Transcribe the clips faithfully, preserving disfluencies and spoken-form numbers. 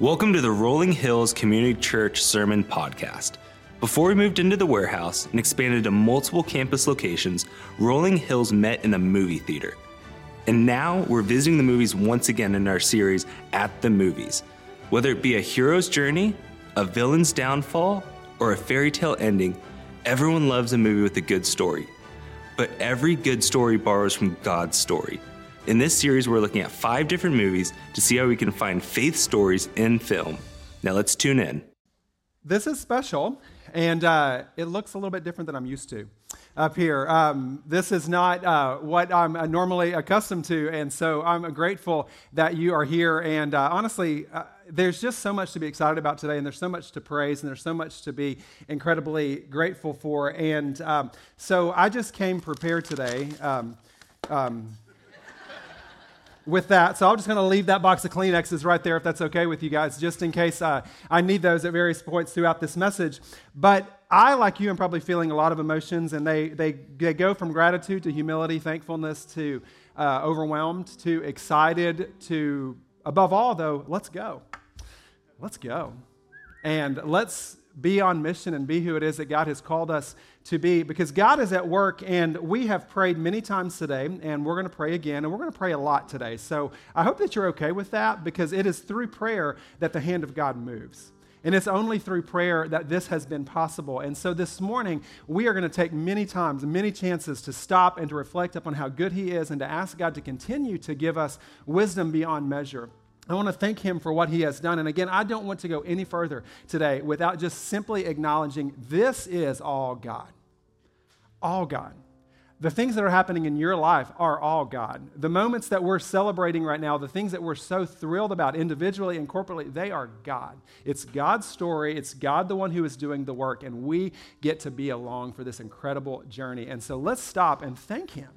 Welcome to the Rolling Hills Community Church Sermon Podcast. Before we moved into the warehouse and expanded to multiple campus locations, Rolling Hills met in the movie theater. And now we're visiting the movies once again in our series, At the Movies. Whether it be a hero's journey, a villain's downfall, or a fairy tale ending, everyone loves a movie with a good story. But every good story borrows from God's story. In this series, we're looking at five different movies to see how we can find faith stories in film. Now let's tune in. This is special, and uh, it looks a little bit different than I'm used to up here. Um, this is not uh, what I'm normally accustomed to, and so I'm grateful that you are here. And uh, honestly, uh, there's just so much to be excited about today, and there's so much to praise, and there's so much to be incredibly grateful for. And um, so I just came prepared today. Um, um, with that. So I'm just going to leave that box of Kleenexes right there, if that's okay with you guys, just in case uh, I need those at various points throughout this message. But I, like you, am probably feeling a lot of emotions, and they they, they go from gratitude to humility, thankfulness to uh, overwhelmed, to excited, to above all, though, let's go. Let's go. And let's be on mission and be who it is that God has called us to be, because God is at work, and we have prayed many times today, and we're going to pray again, and we're going to pray a lot today. So I hope that you're okay with that, because it is through prayer that the hand of God moves. And it's only through prayer that this has been possible. And so this morning, we are going to take many times, many chances to stop and to reflect upon how good He is, and to ask God to continue to give us wisdom beyond measure. I want to thank Him for what He has done. And again, I don't want to go any further today without just simply acknowledging this is all God. All God. The things that are happening in your life are all God. The moments that we're celebrating right now, the things that we're so thrilled about individually and corporately, they are God. It's God's story. It's God, the one who is doing the work, and we get to be along for this incredible journey. And so let's stop and thank Him.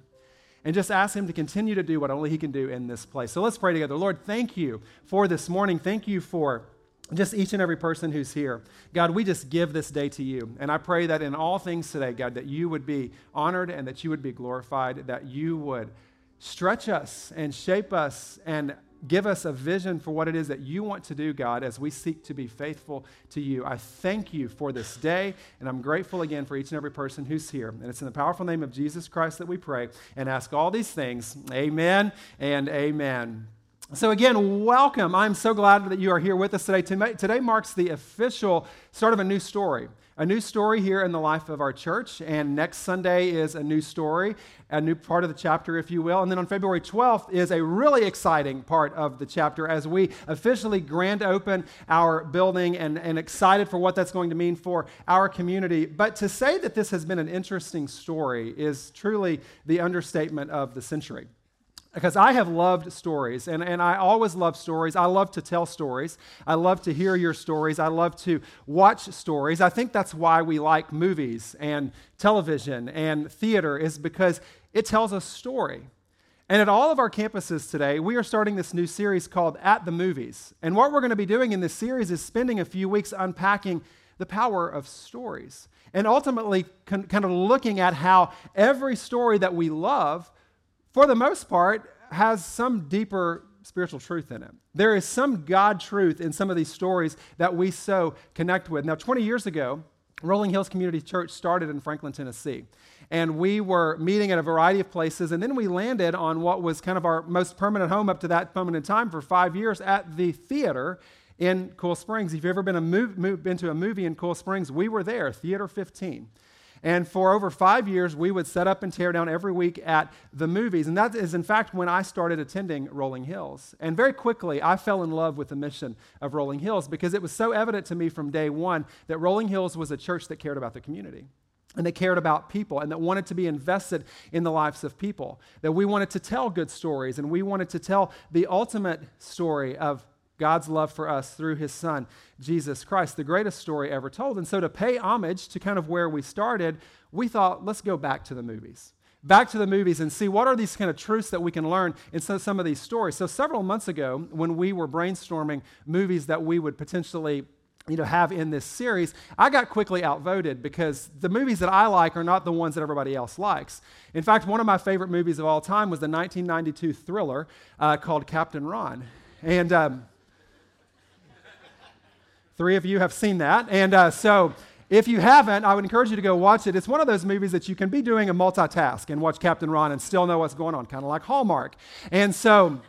And just ask Him to continue to do what only He can do in this place. So let's pray together. Lord, thank You for this morning. Thank You for just each and every person who's here. God, we just give this day to You. And I pray that in all things today, God, that You would be honored and that You would be glorified, that You would stretch us and shape us and give us a vision for what it is that You want to do, God, as we seek to be faithful to You. I thank You for this day, and I'm grateful again for each and every person who's here. And it's in the powerful name of Jesus Christ that we pray and ask all these things. Amen and amen. So again, welcome. I'm so glad that you are here with us today. Today marks the official start of a new story. A new story here in the life of our church, and next Sunday is a new story, a new part of the chapter, if you will. And then on February twelfth is a really exciting part of the chapter as we officially grand open our building, and, and excited for what that's going to mean for our community. But to say that this has been an interesting story is truly the understatement of the century. Because I have loved stories, and, and I always love stories. I love to tell stories. I love to hear your stories. I love to watch stories. I think that's why we like movies and television and theater, is because it tells a story. And at all of our campuses today, we are starting this new series called At the Movies. And what we're going to be doing in this series is spending a few weeks unpacking the power of stories, and ultimately con- kind of looking at how every story that we love, for the most part, has some deeper spiritual truth in it. There is some God truth in some of these stories that we so connect with. Now, twenty years ago, Rolling Hills Community Church started in Franklin, Tennessee, and we were meeting at a variety of places, and then we landed on what was kind of our most permanent home up to that moment in time for five years at the theater in Cool Springs. If you've ever been, a move, move, been to a movie in Cool Springs, we were there, Theater fifteen. And for over five years, we would set up and tear down every week at the movies. And that is, in fact, when I started attending Rolling Hills. And very quickly, I fell in love with the mission of Rolling Hills, because it was so evident to me from day one that Rolling Hills was a church that cared about the community, and that cared about people, and that wanted to be invested in the lives of people, that we wanted to tell good stories, and we wanted to tell the ultimate story of God's love for us through His Son, Jesus Christ, the greatest story ever told. And so to pay homage to kind of where we started, we thought, let's go back to the movies. Back to the movies and see what are these kind of truths that we can learn in some of these stories. So several months ago, when we were brainstorming movies that we would potentially you know, have in this series, I got quickly outvoted, because the movies that I like are not the ones that everybody else likes. In fact, one of my favorite movies of all time was the nineteen ninety-two thriller uh, called Captain Ron. And um Three of you have seen that. And uh, so if you haven't, I would encourage you to go watch it. It's one of those movies that you can be doing a multitask and watch Captain Ron and still know what's going on, kind of like Hallmark. And so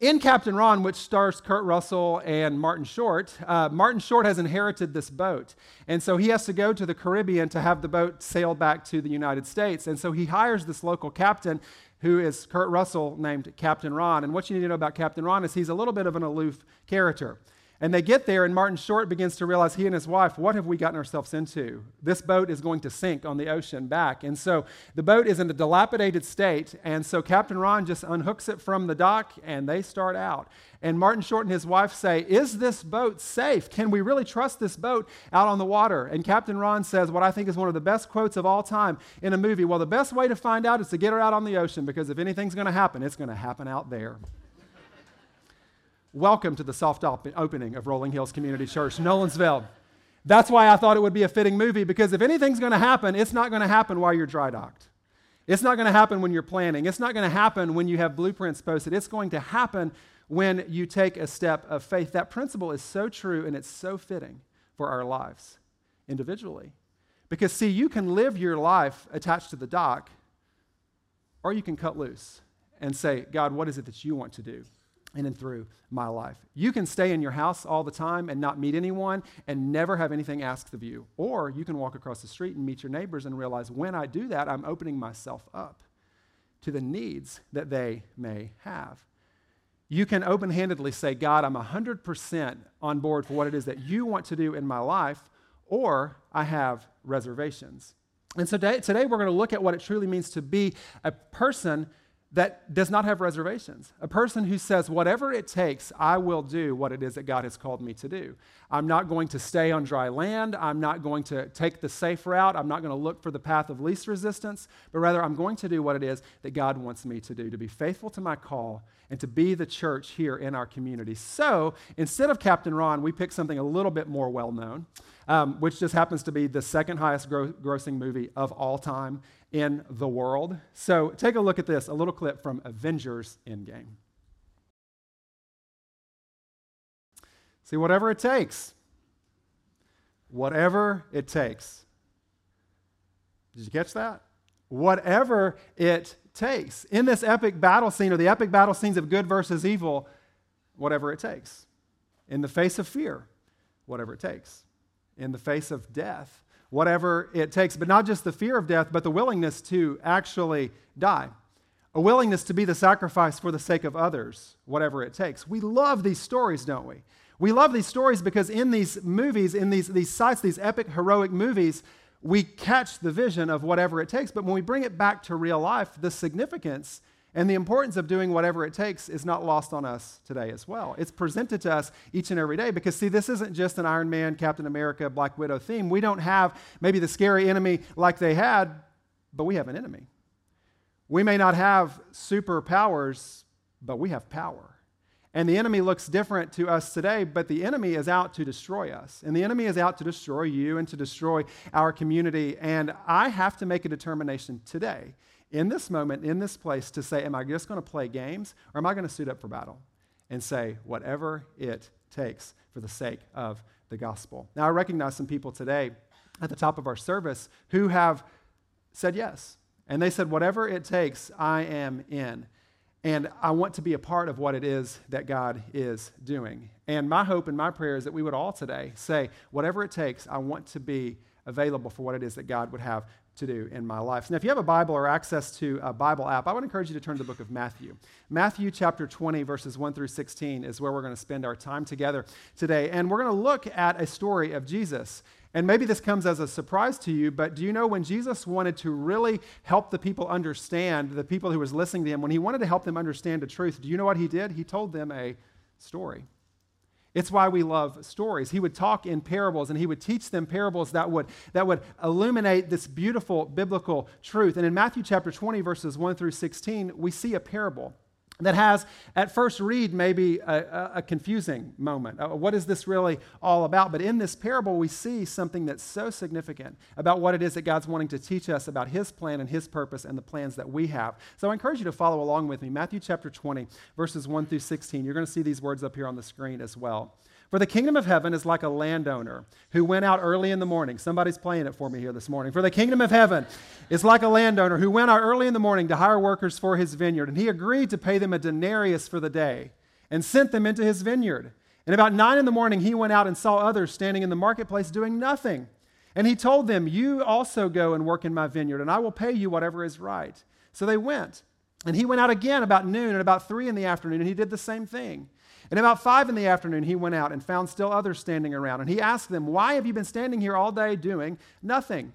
in Captain Ron, which stars Kurt Russell and Martin Short, uh, Martin Short has inherited this boat. And so he has to go to the Caribbean to have the boat sail back to the United States. And so he hires this local captain who is Kurt Russell, named Captain Ron. And what you need to know about Captain Ron is he's a little bit of an aloof character. And they get there, and Martin Short begins to realize, he and his wife, what have we gotten ourselves into? This boat is going to sink on the ocean back. And so the boat is in a dilapidated state, and so Captain Ron just unhooks it from the dock, and they start out. And Martin Short and his wife say, is this boat safe? Can we really trust this boat out on the water? And Captain Ron says what I think is one of the best quotes of all time in a movie. Well, the best way to find out is to get her out on the ocean, because if anything's going to happen, it's going to happen out there. Welcome to the soft op- opening of Rolling Hills Community Church, Nolensville. That's why I thought it would be a fitting movie, because if anything's going to happen, it's not going to happen while you're dry docked. It's not going to happen when you're planning. It's not going to happen when you have blueprints posted. It's going to happen when you take a step of faith. That principle is so true, and it's so fitting for our lives individually. Because, see, you can live your life attached to the dock, or you can cut loose and say, God, what is it that you want to do in and through my life? You can stay in your house all the time and not meet anyone and never have anything asked of you. Or you can walk across the street and meet your neighbors and realize, when I do that, I'm opening myself up to the needs that they may have. You can open-handedly say, God, I'm one hundred percent on board for what it is that you want to do in my life, or I have reservations. And so today, today we're going to look at what it truly means to be a person that does not have reservations, a person who says, whatever it takes, I will do what it is that God has called me to do. I'm not going to stay on dry land. I'm not going to take the safe route. I'm not going to look for the path of least resistance, but rather I'm going to do what it is that God wants me to do, to be faithful to my call and to be the church here in our community. So instead of Captain Ron, we pick something a little bit more well-known, um, which just happens to be the second highest gro- grossing movie of all time in the world. So take a look at this, a little clip from Avengers Endgame. See, whatever it takes. Whatever it takes. Did you catch that? Whatever it takes. In this epic battle scene, or the epic battle scenes of good versus evil, whatever it takes. In the face of fear, whatever it takes. In the face of death, whatever it takes, but not just the fear of death, but the willingness to actually die, a willingness to be the sacrifice for the sake of others, whatever it takes. We love these stories, don't we? We love these stories because in these movies, in these, these sites, these epic, heroic movies, we catch the vision of whatever it takes, but when we bring it back to real life, the significance and the importance of doing whatever it takes is not lost on us today as well. It's presented to us each and every day because, see, this isn't just an Iron Man, Captain America, Black Widow theme. We don't have maybe the scary enemy like they had, but we have an enemy. We may not have superpowers, but we have power. And the enemy looks different to us today, but the enemy is out to destroy us. And the enemy is out to destroy you and to destroy our community. And I have to make a determination today, in this moment, in this place, to say, am I just going to play games, or am I going to suit up for battle and say whatever it takes for the sake of the gospel? Now, I recognize some people today at the top of our service who have said yes, and they said, whatever it takes, I am in, and I want to be a part of what it is that God is doing. And my hope and my prayer is that we would all today say, whatever it takes, I want to be available for what it is that God would have to do in my life. Now, if you have a Bible or access to a Bible app, I would encourage you to turn to the book of Matthew. Matthew chapter twenty, verses one through sixteen is where we're going to spend our time together today. And we're going to look at a story of Jesus. And maybe this comes as a surprise to you, but do you know when Jesus wanted to really help the people understand, the people who was listening to him, when he wanted to help them understand the truth, do you know what he did? He told them a story. It's why we love stories. He would talk in parables, and he would teach them parables that would, that would illuminate this beautiful biblical truth. And in Matthew chapter twenty, verses one through sixteen, we see a parable that has, at first read, maybe a, a confusing moment. What is this really all about? But in this parable, we see something that's so significant about what it is that God's wanting to teach us about his plan and his purpose and the plans that we have. So I encourage you to follow along with me. Matthew chapter twenty, verses one through sixteen. You're going to see these words up here on the screen as well. For the kingdom of heaven is like a landowner who went out early in the morning. Somebody's playing it for me here this morning. For the kingdom of heaven is like a landowner who went out early in the morning to hire workers for his vineyard, and he agreed to pay them a denarius for the day and sent them into his vineyard. And about nine in the morning, he went out and saw others standing in the marketplace doing nothing. And he told them, you also go and work in my vineyard, and I will pay you whatever is right. So they went. And he went out again about noon and about three in the afternoon, and he did the same thing. And about five in the afternoon, he went out and found still others standing around. And he asked them, why have you been standing here all day doing nothing?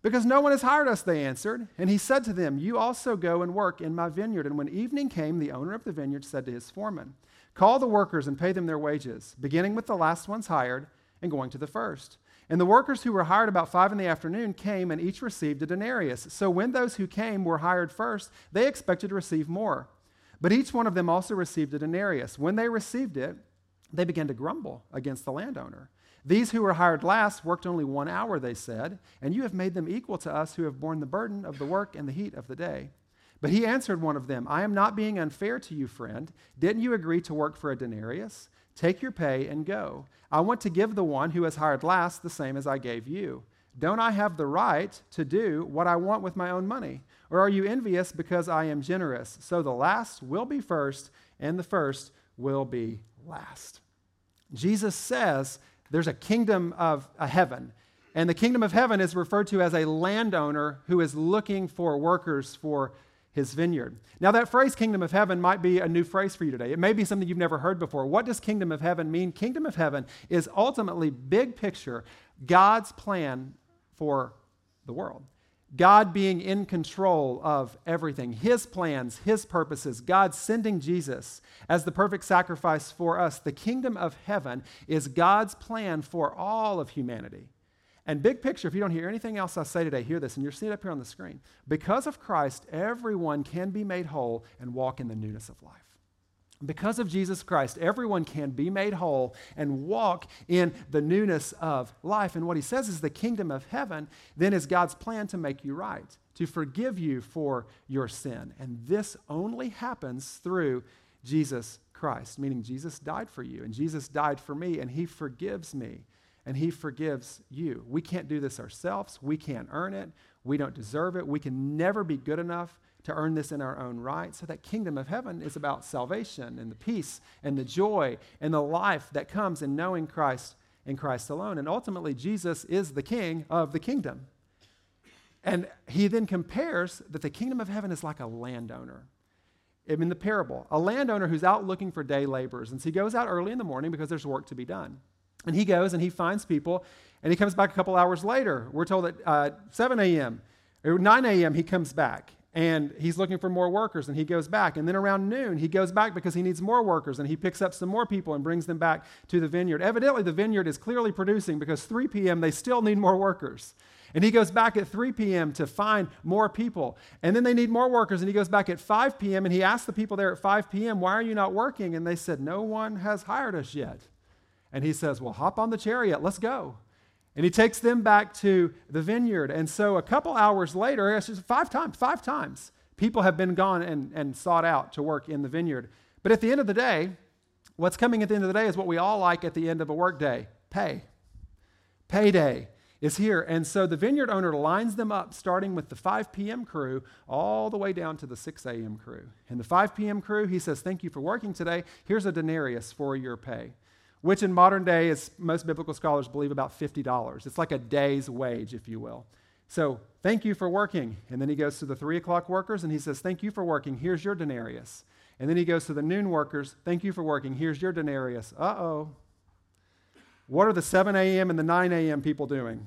Because no one has hired us, they answered. And he said to them, you also go and work in my vineyard. And when evening came, the owner of the vineyard said to his foreman, call the workers and pay them their wages, beginning with the last ones hired and going to the first. And the workers who were hired about five in the afternoon came, and each received a denarius. So when those who came were hired first, they expected to receive more. But each one of them also received a denarius. When they received it, they began to grumble against the landowner. These who were hired last worked only one hour, they said, and you have made them equal to us who have borne the burden of the work and the heat of the day. But he answered one of them, I am not being unfair to you, friend. Didn't you agree to work for a denarius? Take your pay and go. I want to give the one who was hired last the same as I gave you. Don't I have the right to do what I want with my own money? Or are you envious because I am generous? So the last will be first, and the first will be last. Jesus says there's a kingdom of a heaven, and the kingdom of heaven is referred to as a landowner who is looking for workers for his vineyard. Now that phrase, kingdom of heaven, might be a new phrase for you today. It may be something you've never heard before. What does kingdom of heaven mean? Kingdom of heaven is ultimately, big picture, God's plan for the world. God being in control of everything, his plans, his purposes, God sending Jesus as the perfect sacrifice for us. The kingdom of heaven is God's plan for all of humanity. And big picture, if you don't hear anything else I say today, hear this, and you're seeing it up here on the screen. Because of Christ, everyone can be made whole and walk in the newness of life. Because of Jesus Christ, everyone can be made whole and walk in the newness of life. And what he says is the kingdom of heaven then is God's plan to make you right, to forgive you for your sin. And this only happens through Jesus Christ, meaning Jesus died for you, and Jesus died for me, and he forgives me, and he forgives you. We can't do this ourselves. We can't earn it. We don't deserve it. We can never be good enough to earn this in our own right. So that kingdom of heaven is about salvation and the peace and the joy and the life that comes in knowing Christ and Christ alone. And ultimately, Jesus is the king of the kingdom. And he then compares that the kingdom of heaven is like a landowner. In the parable, a landowner who's out looking for day laborers. And so he goes out early in the morning because there's work to be done. And he goes and he finds people, and he comes back a couple hours later. We're told that uh, seven a.m. or nine a.m. he comes back. And he's looking for more workers, and he goes back. And then around noon, he goes back because he needs more workers, and he picks up some more people and brings them back to the vineyard. Evidently, the vineyard is clearly producing because three p.m., they still need more workers. And he goes back at three p.m. to find more people. And then they need more workers, and he goes back at five p.m., and he asks the people there at five p.m., why are you not working? And they said, no one has hired us yet. And he says, well, hop on the chariot, let's go. And he takes them back to the vineyard. And so a couple hours later, it's just five times, five times, people have been gone and, and sought out to work in the vineyard. But at the end of the day, what's coming at the end of the day is what we all like at the end of a work day, pay. Payday is here. And so the vineyard owner lines them up, starting with the five p.m. crew all the way down to the six a.m. crew. And the five p.m. crew, he says, thank you for working today. Here's a denarius for your pay, which in modern day is, most biblical scholars believe, about fifty dollars. It's like a day's wage, if you will. So thank you for working. And then he goes to the three o'clock workers, and he says, thank you for working. Here's your denarius. And then he goes to the noon workers. Thank you for working. Here's your denarius. Uh-oh. What are the seven a.m. and the nine a.m. people doing?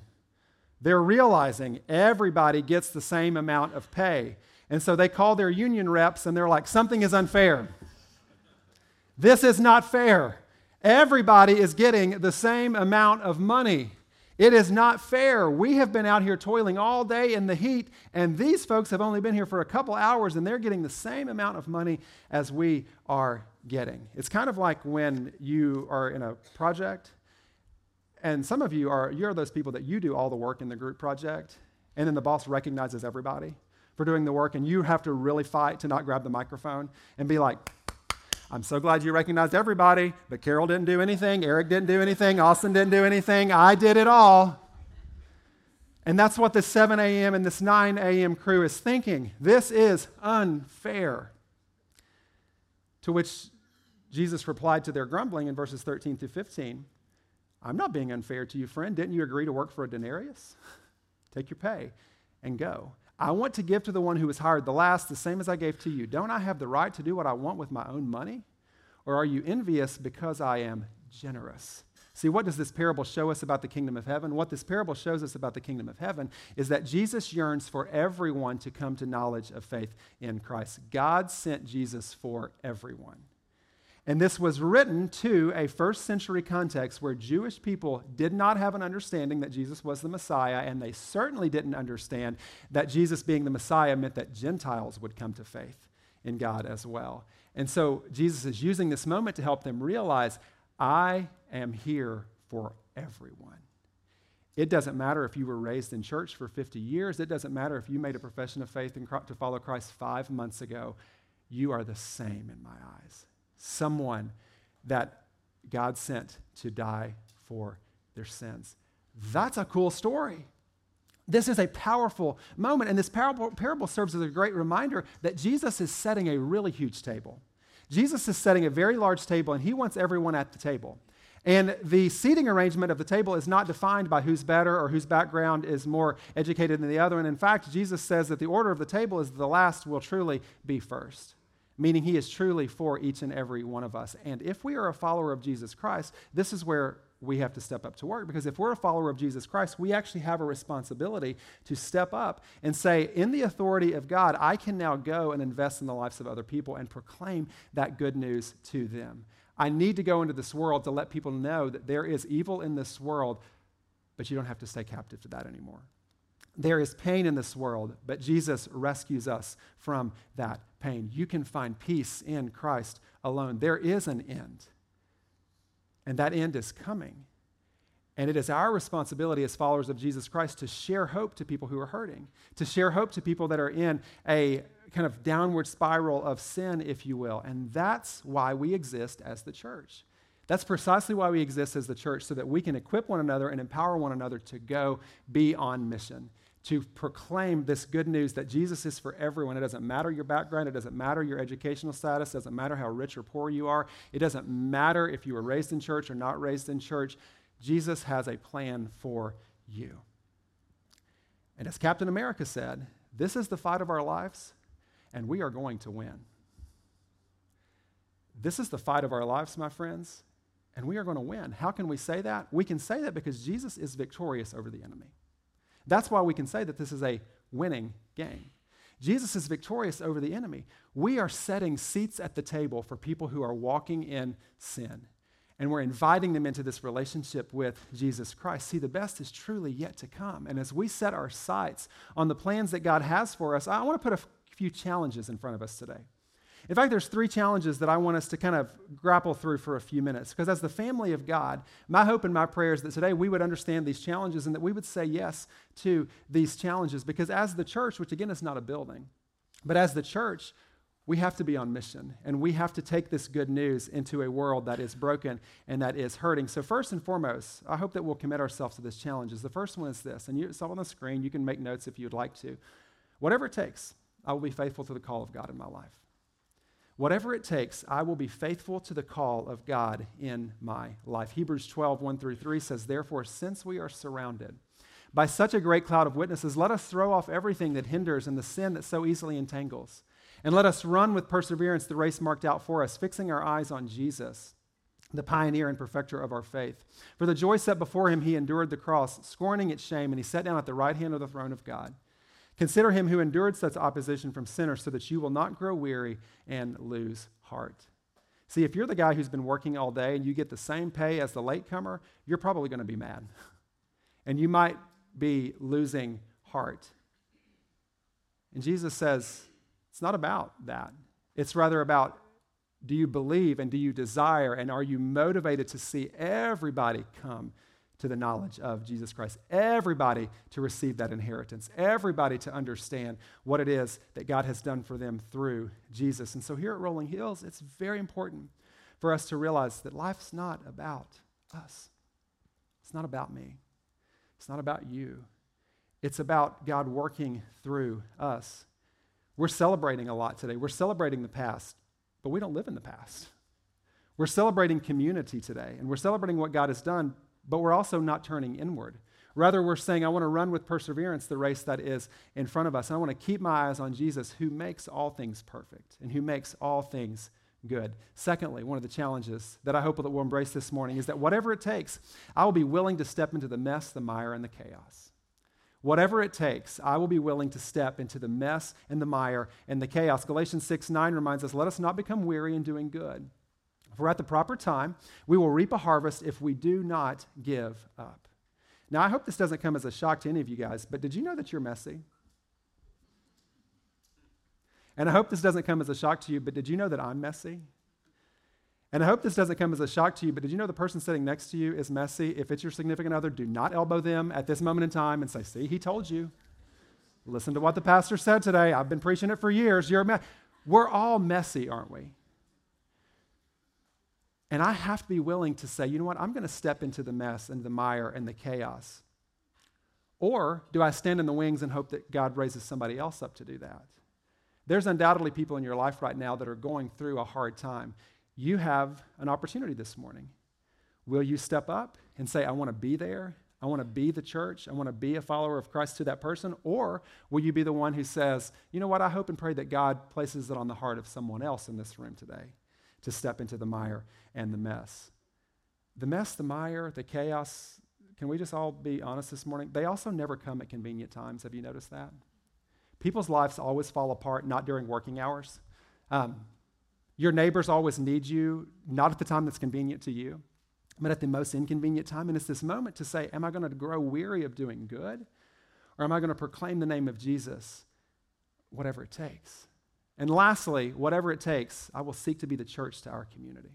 They're realizing everybody gets the same amount of pay. And so they call their union reps, and they're like, something is unfair. This is not fair. Everybody is getting the same amount of money. It is not fair. We have been out here toiling all day in the heat, and these folks have only been here for a couple hours, and they're getting the same amount of money as we are getting. It's kind of like when you are in a project, and some of you are, you're those people that you do all the work in the group project, and then the boss recognizes everybody for doing the work, and you have to really fight to not grab the microphone and be like, I'm so glad you recognized everybody, but Carol didn't do anything, Eric didn't do anything, Austin didn't do anything, I did it all. And that's what this seven a.m. and this nine a.m. crew is thinking. This is unfair. To which Jesus replied to their grumbling in verses thirteen through fifteen, I'm not being unfair to you, friend. Didn't you agree to work for a denarius? Take your pay and go. I want to give to the one who was hired the last, the same as I gave to you. Don't I have the right to do what I want with my own money? Or are you envious because I am generous? See, what does this parable show us about the kingdom of heaven? What this parable shows us about the kingdom of heaven is that Jesus yearns for everyone to come to knowledge of faith in Christ. God sent Jesus for everyone. And this was written to a first century context where Jewish people did not have an understanding that Jesus was the Messiah, and they certainly didn't understand that Jesus being the Messiah meant that Gentiles would come to faith in God as well. And so Jesus is using this moment to help them realize, I am here for everyone. It doesn't matter if you were raised in church for fifty years. It doesn't matter if you made a profession of faith in, to follow Christ five months ago. You are the same in my eyes. Someone that God sent to die for their sins. That's a cool story. This is a powerful moment, and this parable, parable serves as a great reminder that Jesus is setting a really huge table. Jesus is setting a very large table, and he wants everyone at the table. And the seating arrangement of the table is not defined by who's better or whose background is more educated than the other, and in fact, Jesus says that the order of the table is the last will truly be first. Meaning he is truly for each and every one of us. And if we are a follower of Jesus Christ, this is where we have to step up to work, because if we're a follower of Jesus Christ, we actually have a responsibility to step up and say, in the authority of God, I can now go and invest in the lives of other people and proclaim that good news to them. I need to go into this world to let people know that there is evil in this world, but you don't have to stay captive to that anymore. There is pain in this world, but Jesus rescues us from that pain. You can find peace in Christ alone. There is an end, and that end is coming. And it is our responsibility as followers of Jesus Christ to share hope to people who are hurting, to share hope to people that are in a kind of downward spiral of sin, if you will. And that's why we exist as the church. That's precisely why we exist as the church, so that we can equip one another and empower one another to go be on mission, to proclaim this good news that Jesus is for everyone. It doesn't matter your background. It doesn't matter your educational status. It doesn't matter how rich or poor you are. It doesn't matter if you were raised in church or not raised in church. Jesus has a plan for you. And as Captain America said, this is the fight of our lives, and we are going to win. This is the fight of our lives, my friends, and we are going to win. How can we say that? We can say that because Jesus is victorious over the enemy. That's why we can say that this is a winning game. Jesus is victorious over the enemy. We are setting seats at the table for people who are walking in sin, and we're inviting them into this relationship with Jesus Christ. See, the best is truly yet to come, and as we set our sights on the plans that God has for us, I want to put a few challenges in front of us today. In fact, there's three challenges that I want us to kind of grapple through for a few minutes, because as the family of God, my hope and my prayer is that today we would understand these challenges and that we would say yes to these challenges, because as the church, which again is not a building, but as the church, we have to be on mission, and we have to take this good news into a world that is broken and that is hurting. So first and foremost, I hope that we'll commit ourselves to these challenges. The first one is this, and it's all on the screen. You can make notes if you'd like to. Whatever it takes, I will be faithful to the call of God in my life. Whatever it takes, I will be faithful to the call of God in my life. Hebrews twelve, one through three says, therefore, since we are surrounded by such a great cloud of witnesses, let us throw off everything that hinders and the sin that so easily entangles. And let us run with perseverance the race marked out for us, fixing our eyes on Jesus, the pioneer and perfecter of our faith. For the joy set before him, he endured the cross, scorning its shame, and he sat down at the right hand of the throne of God. Consider him who endured such opposition from sinners, so that you will not grow weary and lose heart. See, if you're the guy who's been working all day and you get the same pay as the latecomer, you're probably going to be mad. And you might be losing heart. And Jesus says, it's not about that. It's rather about, do you believe and do you desire, and are you motivated to see everybody come to the knowledge of Jesus Christ. Everybody to receive that inheritance. Everybody to understand what it is that God has done for them through Jesus. And so here at Rolling Hills, it's very important for us to realize that life's not about us. It's not about me. It's not about you. It's about God working through us. We're celebrating a lot today. We're celebrating the past, but we don't live in the past. We're celebrating community today, and we're celebrating what God has done, but we're also not turning inward. Rather, we're saying, I want to run with perseverance the race that is in front of us. And I want to keep my eyes on Jesus, who makes all things perfect and who makes all things good. Secondly, one of the challenges that I hope that we'll embrace this morning is that whatever it takes, I will be willing to step into the mess, the mire, and the chaos. Whatever it takes, I will be willing to step into the mess and the mire and the chaos. Galatians six nine reminds us, let us not become weary in doing good. For at the proper time, we will reap a harvest if we do not give up. Now, I hope this doesn't come as a shock to any of you guys, but did you know that you're messy? And I hope this doesn't come as a shock to you, but did you know that I'm messy? And I hope this doesn't come as a shock to you, but did you know the person sitting next to you is messy? If it's your significant other, do not elbow them at this moment in time and say, see, he told you. Listen to what the pastor said today. I've been preaching it for years. You're me- We're all messy, aren't we? And I have to be willing to say, you know what, I'm going to step into the mess and the mire and the chaos. Or do I stand in the wings and hope that God raises somebody else up to do that? There's undoubtedly people in your life right now that are going through a hard time. You have an opportunity this morning. Will you step up and say, I want to be there? I want to be the church. I want to be a follower of Christ to that person. Or will you be the one who says, you know what, I hope and pray that God places it on the heart of someone else in this room today to step into the mire and the mess. The mess, the mire, the chaos, can we just all be honest this morning? They also never come at convenient times. Have you noticed that? People's lives always fall apart, not during working hours. Um, your neighbors always need you, not at the time that's convenient to you, but at the most inconvenient time. And it's this moment to say, am I going to grow weary of doing good? Or am I going to proclaim the name of Jesus, whatever it takes? And lastly, whatever it takes, I will seek to be the church to our community.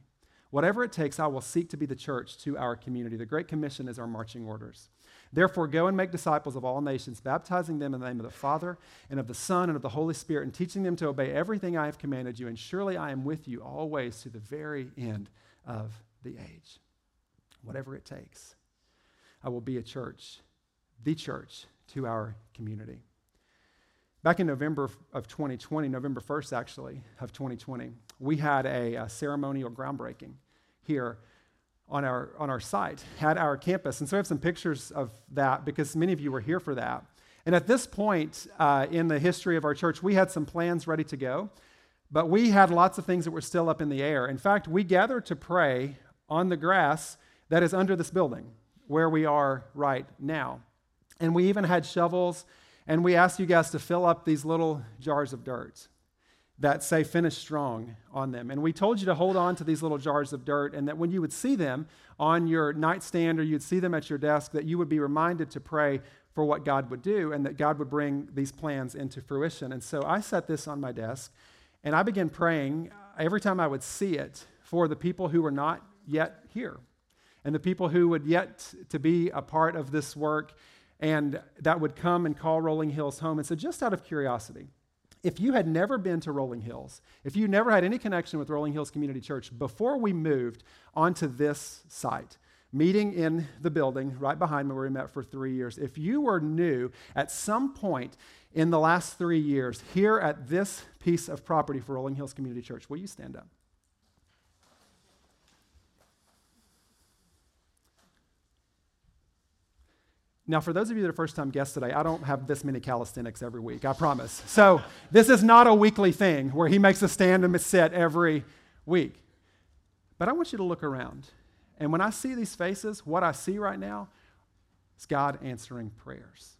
Whatever it takes, I will seek to be the church to our community. The Great Commission is our marching orders. Therefore, go and make disciples of all nations, baptizing them in the name of the Father and of the Son and of the Holy Spirit, and teaching them to obey everything I have commanded you, and surely I am with you always to the very end of the age. Whatever it takes, I will be a church, the church to our community. Back in November of twenty twenty, November first actually, of twenty twenty, we had a, a ceremonial groundbreaking here on our on our site, at our campus. And so I have some pictures of that because many of you were here for that. And at this point uh, in the history of our church, we had some plans ready to go, but we had lots of things that were still up in the air. In fact, we gathered to pray on the grass that is under this building where we are right now. And we even had shovels. And we asked you guys to fill up these little jars of dirt that say finish strong on them. And we told you to hold on to these little jars of dirt and that when you would see them on your nightstand or you'd see them at your desk, that you would be reminded to pray for what God would do and that God would bring these plans into fruition. And so I set this on my desk and I began praying every time I would see it for the people who were not yet here and the people who would yet to be a part of this work and that would come and call Rolling Hills home. And so just out of curiosity, if you had never been to Rolling Hills, if you never had any connection with Rolling Hills Community Church, before we moved onto this site, meeting in the building right behind me where we met for three years, if you were new at some point in the last three years here at this piece of property for Rolling Hills Community Church, will you stand up? Now, for those of you that are first-time guests today, I don't have this many calisthenics every week, I promise. So this is not a weekly thing where he makes a stand and a sit every week. But I want you to look around. And when I see these faces, what I see right now is God answering prayers.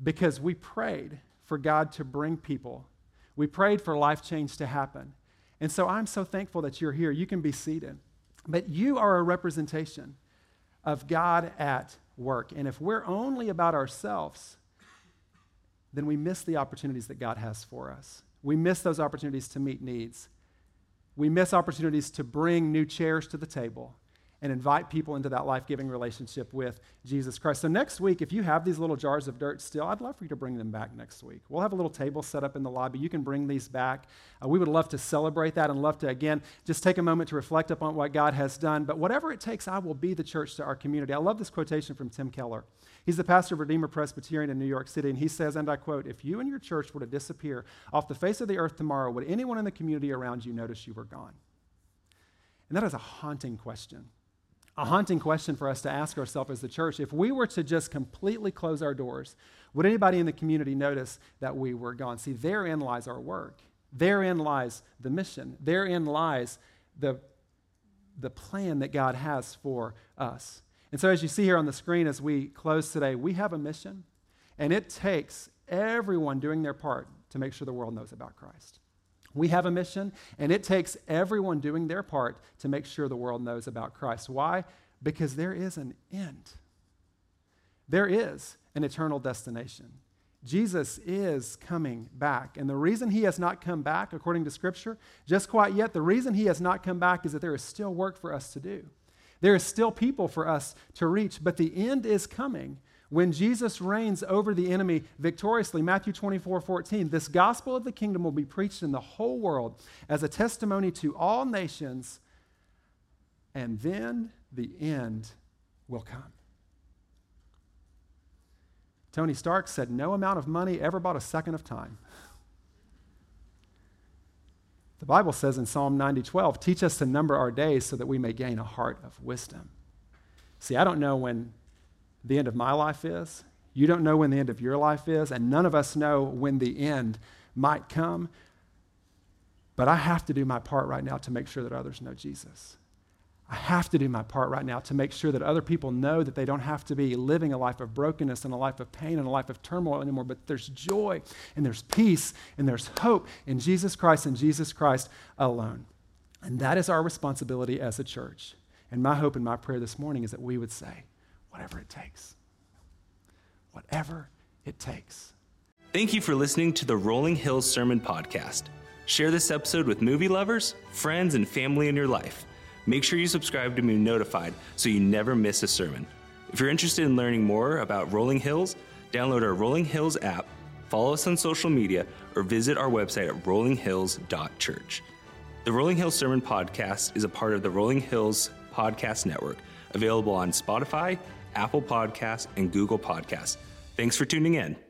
Because we prayed for God to bring people. We prayed for life change to happen. And so I'm so thankful that you're here. You can be seated. But you are a representation of God at work. And if we're only about ourselves, then we miss the opportunities that God has for us. We miss those opportunities to meet needs. We miss opportunities to bring new chairs to the table. and invite people into that life-giving relationship with Jesus Christ. So next week, if you have these little jars of dirt still, I'd love for you to bring them back next week. We'll have a little table set up in the lobby. You can bring these back. Uh, we would love to celebrate that and love to, again, just take a moment to reflect upon what God has done. But whatever it takes, I will be the church to our community. I love this quotation from Tim Keller. He's the pastor of Redeemer Presbyterian in New York City, and he says, and I quote, "If you and your church were to disappear off the face of the earth tomorrow, would anyone in the community around you notice you were gone?" And that is a haunting question, a haunting question for us to ask ourselves as the church. If we were to just completely close our doors, would anybody in the community notice that we were gone? See, therein lies our work. Therein lies the mission. Therein lies the, the plan that God has for us. And so as you see here on the screen as we close today, we have a mission, and it takes everyone doing their part to make sure the world knows about Christ. We have a mission, and it takes everyone doing their part to make sure the world knows about Christ. Why? Because there is an end. There is an eternal destination. Jesus is coming back, and the reason he has not come back, according to Scripture, just quite yet, the reason he has not come back is that there is still work for us to do. There is still people for us to reach, but the end is coming. When Jesus reigns over the enemy victoriously, Matthew twenty-four fourteen, this gospel of the kingdom will be preached in the whole world as a testimony to all nations, and then the end will come. Tony Stark said, "No amount of money ever bought a second of time." The Bible says in Psalm ninety twelve, "Teach us to number our days so that we may gain a heart of wisdom." See, I don't know when the end of my life is. You don't know when the end of your life is, and none of us know when the end might come. But I have to do my part right now to make sure that others know Jesus. I have to do my part right now to make sure that other people know that they don't have to be living a life of brokenness and a life of pain and a life of turmoil anymore, but there's joy and there's peace and there's hope in Jesus Christ and Jesus Christ alone. And that is our responsibility as a church. And my hope and my prayer this morning is that we would say, whatever it takes. Whatever it takes. Thank you for listening to the Rolling Hills Sermon Podcast. Share this episode with movie lovers, friends, and family in your life. Make sure you subscribe to be notified so you never miss a sermon. If you're interested in learning more about Rolling Hills, download our Rolling Hills app, follow us on social media, or visit our website at rolling hills dot church. The Rolling Hills Sermon Podcast is a part of the Rolling Hills Podcast Network, available on Spotify, Apple Podcasts, and Google Podcasts. Thanks for tuning in.